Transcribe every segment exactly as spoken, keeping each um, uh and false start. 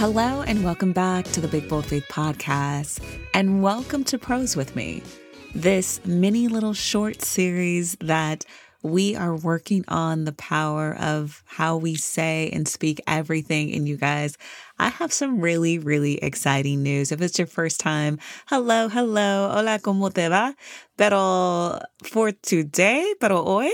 Hello and welcome back to the Big Bold Faith Podcast, and welcome to Prose With Me, this mini little short series that we are working on the power of how we say and speak everything. And you guys, I have some really, really exciting news. If it's your first time, hello, hello, hola, ¿cómo te va? Pero for today, pero hoy,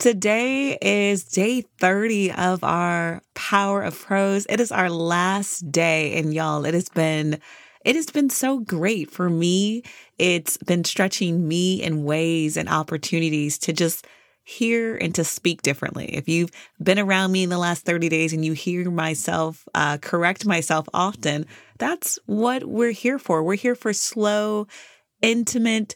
today is day thirty of our Power of Prose. It is our last day, and y'all, it has been It has been so great for me. It's been stretching me in ways and opportunities to just hear and to speak differently. If you've been around me in the last thirty days and you hear myself uh, correct myself often, that's what we're here for. We're here for slow, intimate,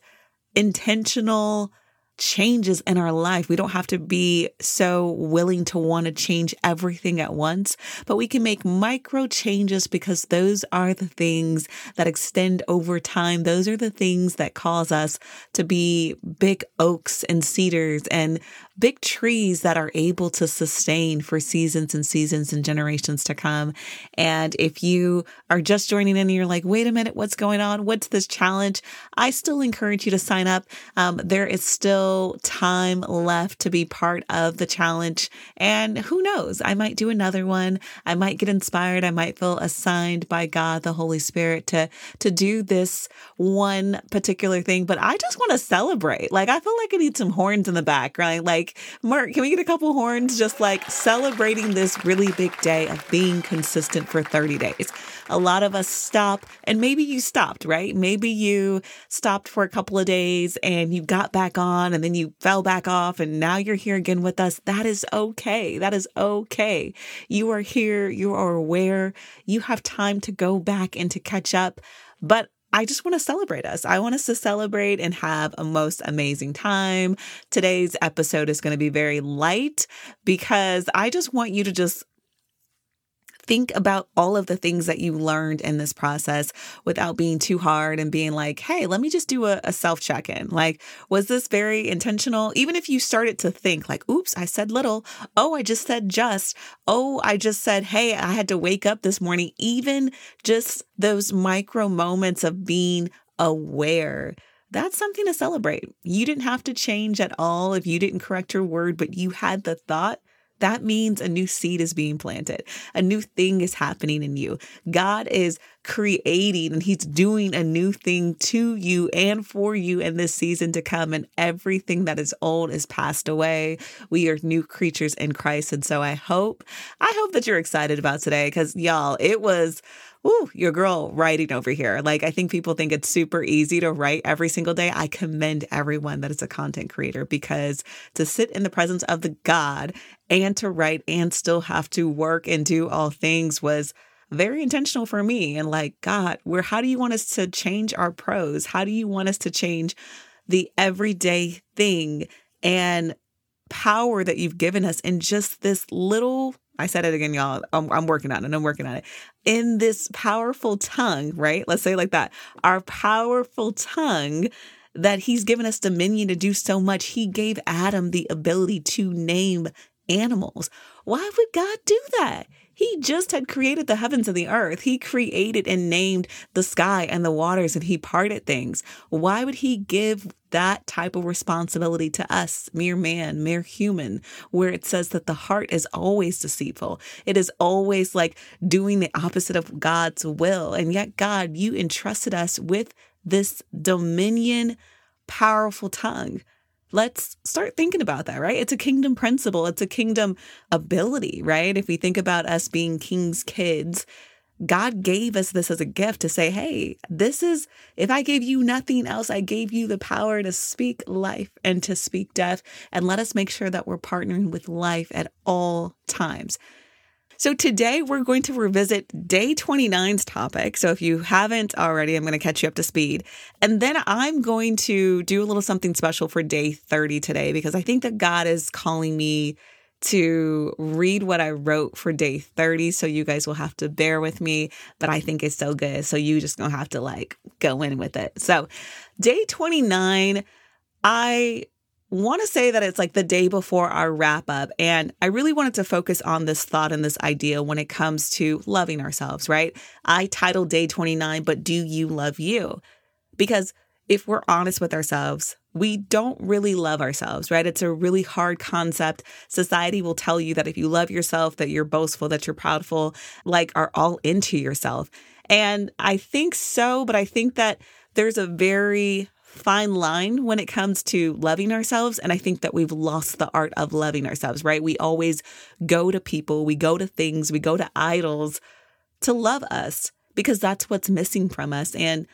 intentional changes in our life. We don't have to be so willing to want to change everything at once, but we can make micro changes because those are the things that extend over time. Those are the things that cause us to be big oaks and cedars and big trees that are able to sustain for seasons and seasons and generations to come. And if you are just joining in and you're like, wait a minute, what's going on? What's this challenge? I still encourage you to sign up. Um, there is still time left to be part of the challenge. And who knows? I might do another one. I might get inspired. I might feel assigned by God, the Holy Spirit, to, to do this one particular thing. But I just want to celebrate. Like, I feel like I need some horns in the back, right? Like, Like, Mark, can we get a couple horns just like celebrating this really big day of being consistent for thirty days? A lot of us stop, and maybe you stopped, right? Maybe you stopped for a couple of days and you got back on and then you fell back off and now you're here again with us. That is okay. That is okay. You are here. You are aware. You have time to go back and to catch up. But I just want to celebrate us. I want us to celebrate and have a most amazing time. Today's episode is going to be very light because I just want you to just think about all of the things that you learned in this process without being too hard and being like, hey, let me just do a, a self-check-in. Like, was this very intentional? Even if you started to think like, oops, I said little. Oh, I just said just. Oh, I just said, hey, I had to wake up this morning. Even just those micro moments of being aware, that's something to celebrate. You didn't have to change at all if you didn't correct your word, but you had the thought. That means a new seed is being planted. A new thing is happening in you. God is creating and he's doing a new thing to you and for you in this season to come. And everything that is old is passed away. We are new creatures in Christ. And so I hope, I hope that you're excited about today because y'all, it was... Ooh, your girl writing over here. Like, I think people think it's super easy to write every single day. I commend everyone that is a content creator because to sit in the presence of the God and to write and still have to work and do all things was very intentional for me. And like, God, where, how do you want us to change our prose? How do you want us to change the everyday thing and power that you've given us in just this little, I said it again, y'all. I'm, I'm working on it. I'm working on it. In this powerful tongue, right? Let's say it like that. Our powerful tongue that he's given us dominion to do so much. He gave Adam the ability to name animals. Why would God do that? He just had created the heavens and the earth. He created and named the sky and the waters, and he parted things. Why would he give that type of responsibility to us, mere man, mere human, where it says that the heart is always deceitful? It is always like doing the opposite of God's will. And yet, God, you entrusted us with this dominion, powerful tongue. Let's start thinking about that, right? It's a kingdom principle. It's a kingdom ability, right? If we think about us being king's kids, God gave us this as a gift to say, hey, this is, if I gave you nothing else, I gave you the power to speak life and to speak death. And let us make sure that we're partnering with life at all times. So today we're going to revisit day twenty-nine's topic. So if you haven't already, I'm going to catch you up to speed. And then I'm going to do a little something special for day thirty today, because I think that God is calling me to read what I wrote for day thirty. So you guys will have to bear with me, but I think it's so good. So you just going to have to like go in with it. So day twenty-nine, I want to say that it's like the day before our wrap up. And I really wanted to focus on this thought and this idea when it comes to loving ourselves, right? I titled day twenty-nine, but do you love you? Because if we're honest with ourselves, we don't really love ourselves, right? It's a really hard concept. Society will tell you that if you love yourself, that you're boastful, that you're proudful, like are all into yourself. And I think so, but I think that there's a very fine line when it comes to loving ourselves. And I think that we've lost the art of loving ourselves, right? We always go to people, we go to things, we go to idols to love us because that's what's missing from us. And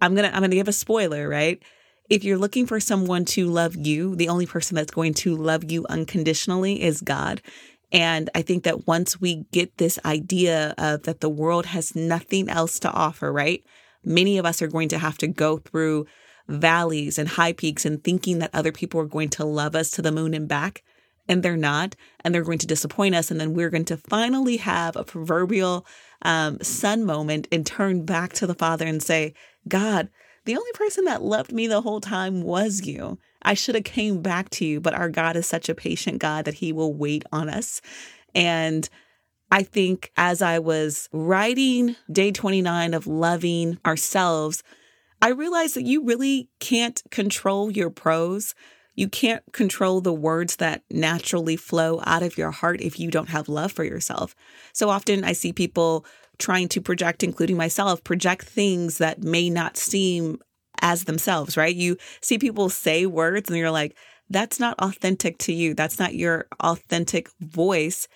I'm going to I'm going to give a spoiler, right? If you're looking for someone to love you, the only person that's going to love you unconditionally is God. And I think that once we get this idea of that the world has nothing else to offer, right? Many of us are going to have to go through valleys and high peaks and thinking that other people are going to love us to the moon and back, and they're not, and they're going to disappoint us. And then we're going to finally have a proverbial um, sun moment and turn back to the Father and say, God, the only person that loved me the whole time was you. I should have came back to you, but our God is such a patient God that he will wait on us. And I think as I was writing day twenty-nine of loving ourselves, I realized that you really can't control your prose. You can't control the words that naturally flow out of your heart if you don't have love for yourself. So often I see people trying to project, including myself, project things that may not seem as themselves, right? You see people say words and you're like, that's not authentic to you. That's not your authentic voice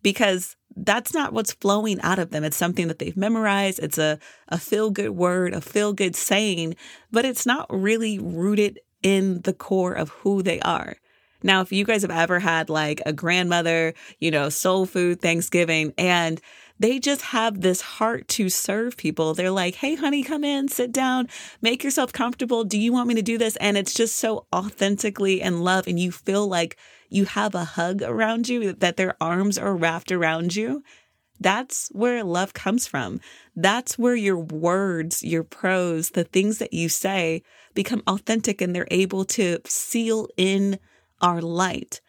because that's not what's flowing out of them. It's something that they've memorized. It's a, a feel-good word, a feel-good saying, but it's not really rooted in the core of who they are. Now, if you guys have ever had like a grandmother, you know, soul food, Thanksgiving, and they just have this heart to serve people. They're like, hey, honey, come in, sit down, make yourself comfortable. Do you want me to do this? And it's just so authentically in love. And you feel like you have a hug around you, that their arms are wrapped around you. That's where love comes from. That's where your words, your prose, the things that you say become authentic and they're able to seal in our light.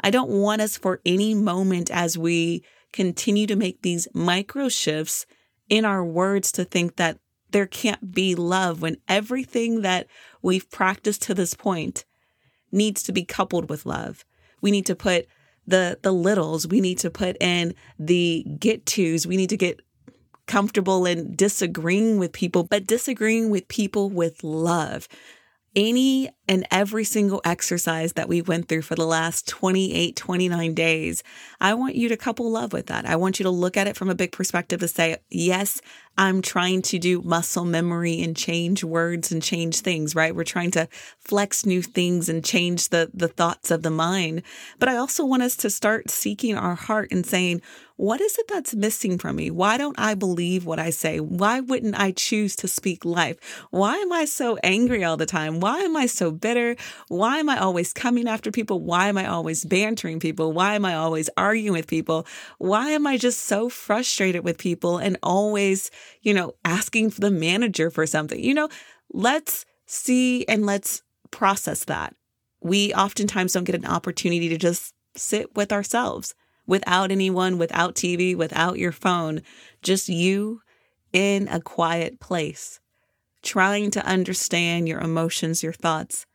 I don't want us for any moment as we continue to make these micro shifts in our words to think that there can't be love when everything that we've practiced to this point needs to be coupled with love. We need to put the the littles, we need to put in the get tos, we need to get comfortable in disagreeing with people, but disagreeing with people with love. Any and every single exercise that we went through for the last twenty-eight, twenty-nine days, I want you to couple love with that. I want you to look at it from a big perspective to say, yes, I'm trying to do muscle memory and change words and change things, right? We're trying to flex new things and change the, the thoughts of the mind. But I also want us to start seeking our heart and saying, what is it that's missing from me? Why don't I believe what I say? Why wouldn't I choose to speak life? Why am I so angry all the time? Why am I so bitter? Why am I always coming after people? Why am I always bantering people? Why am I always arguing with people? Why am I just so frustrated with people and always, you know, asking the manager for something? You know, let's see and let's process that. We oftentimes don't get an opportunity to just sit with ourselves. Without anyone, without T V, without your phone, just you in a quiet place, trying to understand your emotions, your thoughts.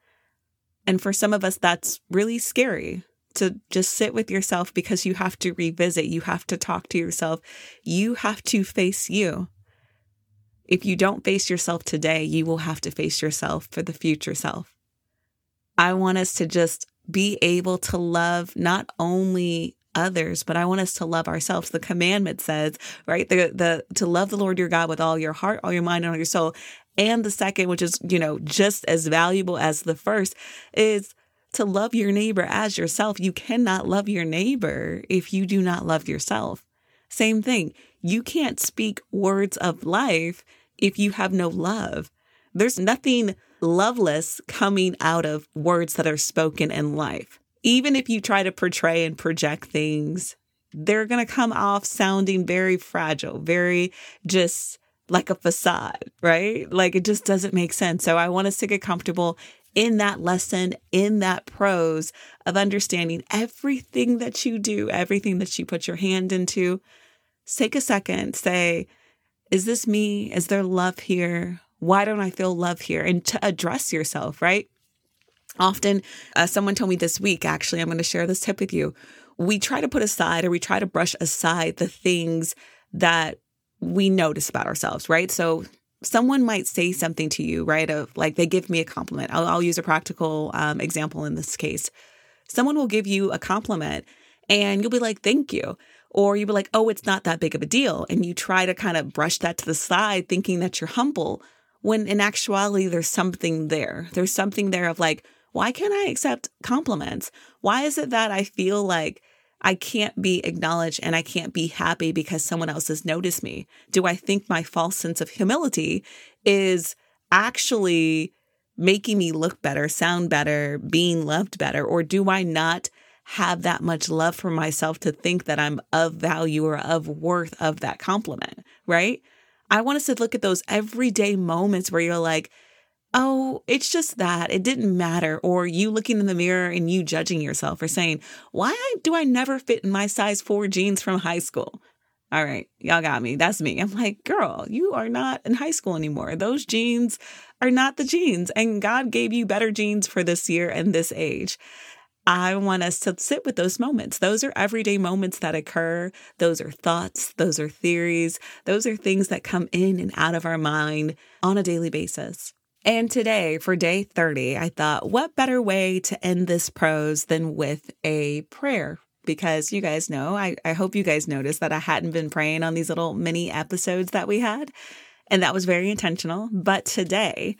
And for some of us, that's really scary to just sit with yourself because you have to revisit, you have to talk to yourself, you have to face you. If you don't face yourself today, you will have to face yourself for the future self. I want us to just be able to love not only others, but I want us to love ourselves. The commandment says, right, the the to love the Lord your God with all your heart, all your mind, and all your soul. And the second, which is, you know, just as valuable as the first, is to love your neighbor as yourself. You cannot love your neighbor if you do not love yourself. Same thing. You can't speak words of life if you have no love. There's nothing loveless coming out of words that are spoken in life. Even if you try to portray and project things, they're going to come off sounding very fragile, very just like a facade, right? Like it just doesn't make sense. So I want us to get comfortable in that lesson, in that prose of understanding everything that you do, everything that you put your hand into. Take a second, say, is this me? Is there love here? Why don't I feel love here? And to address yourself, right? Often, uh, someone told me this week, actually, I'm going to share this tip with you. We try to put aside or we try to brush aside the things that we notice about ourselves, right? So someone might say something to you, right? Of like, they give me a compliment. I'll, I'll use a practical um, example in this case. Someone will give you a compliment and you'll be like, thank you. Or you'll be like, oh, it's not that big of a deal. And you try to kind of brush that to the side thinking that you're humble, when in actuality, there's something there. There's something there of like, why can't I accept compliments? Why is it that I feel like I can't be acknowledged and I can't be happy because someone else has noticed me? Do I think my false sense of humility is actually making me look better, sound better, being loved better? Or do I not have that much love for myself to think that I'm of value or of worth of that compliment, right? I want us to look at those everyday moments where you're like, oh, it's just that. It didn't matter. Or you looking in the mirror and you judging yourself or saying, why do I never fit in my size four jeans from high school? All right, y'all got me. That's me. I'm like, girl, you are not in high school anymore. Those jeans are not the jeans. And God gave you better jeans for this year and this age. I want us to sit with those moments. Those are everyday moments that occur. Those are thoughts. Those are theories. Those are things that come in and out of our mind on a daily basis. And today, for day thirty, I thought, what better way to end this prose than with a prayer? Because you guys know, I, I hope you guys noticed that I hadn't been praying on these little mini episodes that we had. And that was very intentional. But today,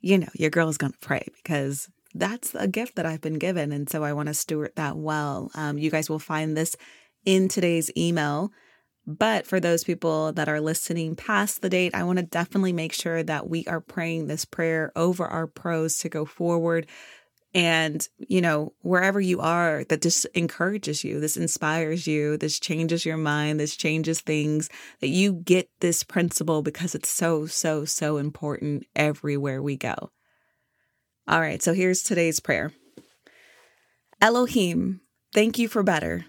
you know, your girl's going to pray because that's a gift that I've been given. And so I want to steward that well. Um, you guys will find this in today's email. But for those people that are listening past the date, I want to definitely make sure that we are praying this prayer over our prose to go forward. And, you know, wherever you are, that just encourages you, this inspires you, this changes your mind, this changes things, that you get this principle because it's so, so, so important everywhere we go. All right, so here's today's prayer. Elohim, thank you for better.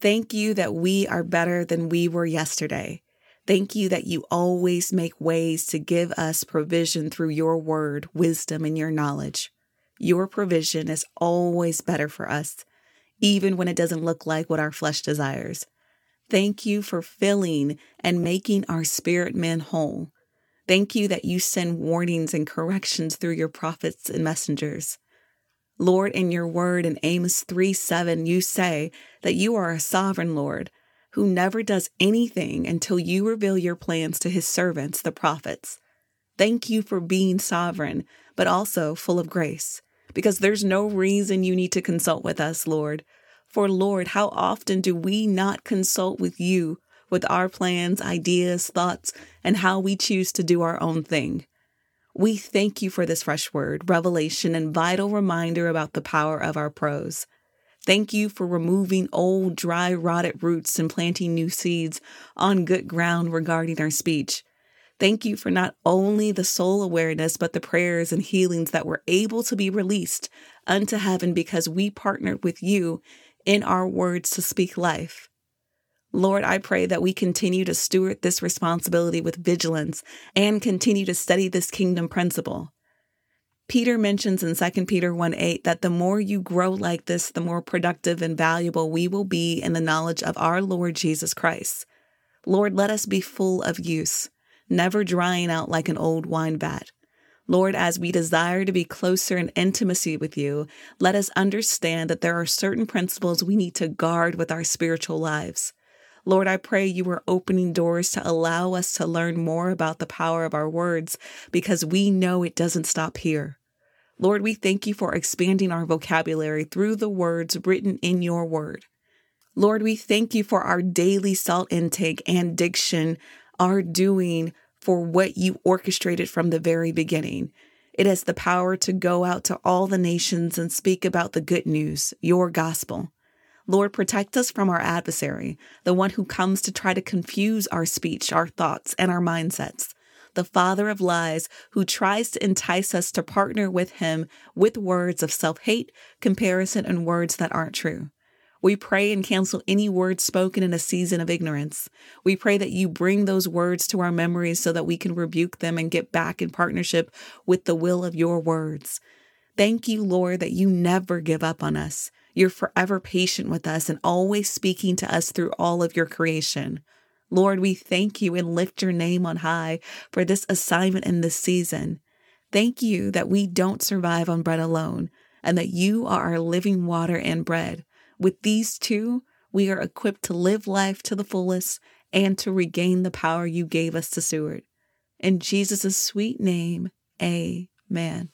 Thank you that we are better than we were yesterday. Thank you that you always make ways to give us provision through your word, wisdom, and your knowledge. Your provision is always better for us, even when it doesn't look like what our flesh desires. Thank you for filling and making our spirit men whole. Thank you that you send warnings and corrections through your prophets and messengers. Lord, in your word in Amos three seven, you say that you are a sovereign Lord who never does anything until you reveal your plans to his servants, the prophets. Thank you for being sovereign, but also full of grace, because there's no reason you need to consult with us, Lord. For Lord, how often do we not consult with you with our plans, ideas, thoughts, and how we choose to do our own thing? We thank you for this fresh word, revelation, and vital reminder about the power of our prose. Thank you for removing old, dry, rotted roots and planting new seeds on good ground regarding our speech. Thank you for not only the soul awareness, but the prayers and healings that were able to be released unto heaven because we partnered with you in our words to speak life. Lord, I pray that we continue to steward this responsibility with vigilance and continue to study this kingdom principle. Peter mentions in Second Peter one eight that the more you grow like this, the more productive and valuable we will be in the knowledge of our Lord Jesus Christ. Lord, let us be full of use, never drying out like an old wine vat. Lord, as we desire to be closer in intimacy with you, let us understand that there are certain principles we need to guard with our spiritual lives. Lord, I pray you are opening doors to allow us to learn more about the power of our words because we know it doesn't stop here. Lord, we thank you for expanding our vocabulary through the words written in your word. Lord, we thank you for our daily salt intake and diction, our doing for what you orchestrated from the very beginning. It has the power to go out to all the nations and speak about the good news, your gospel. Lord, protect us from our adversary, the one who comes to try to confuse our speech, our thoughts, and our mindsets. the father of lies, who tries to entice us to partner with him with words of self-hate, comparison, and words that aren't true. We pray and cancel any words spoken in a season of ignorance. We pray that you bring those words to our memories so that we can rebuke them and get back in partnership with the will of your words. Thank you, Lord, that you never give up on us. You're forever patient with us and always speaking to us through all of your creation. Lord, we thank you and lift your name on high for this assignment in this season. Thank you that we don't survive on bread alone and that you are our living water and bread. With these two, we are equipped to live life to the fullest and to regain the power you gave us to steward. In Jesus' sweet name, amen.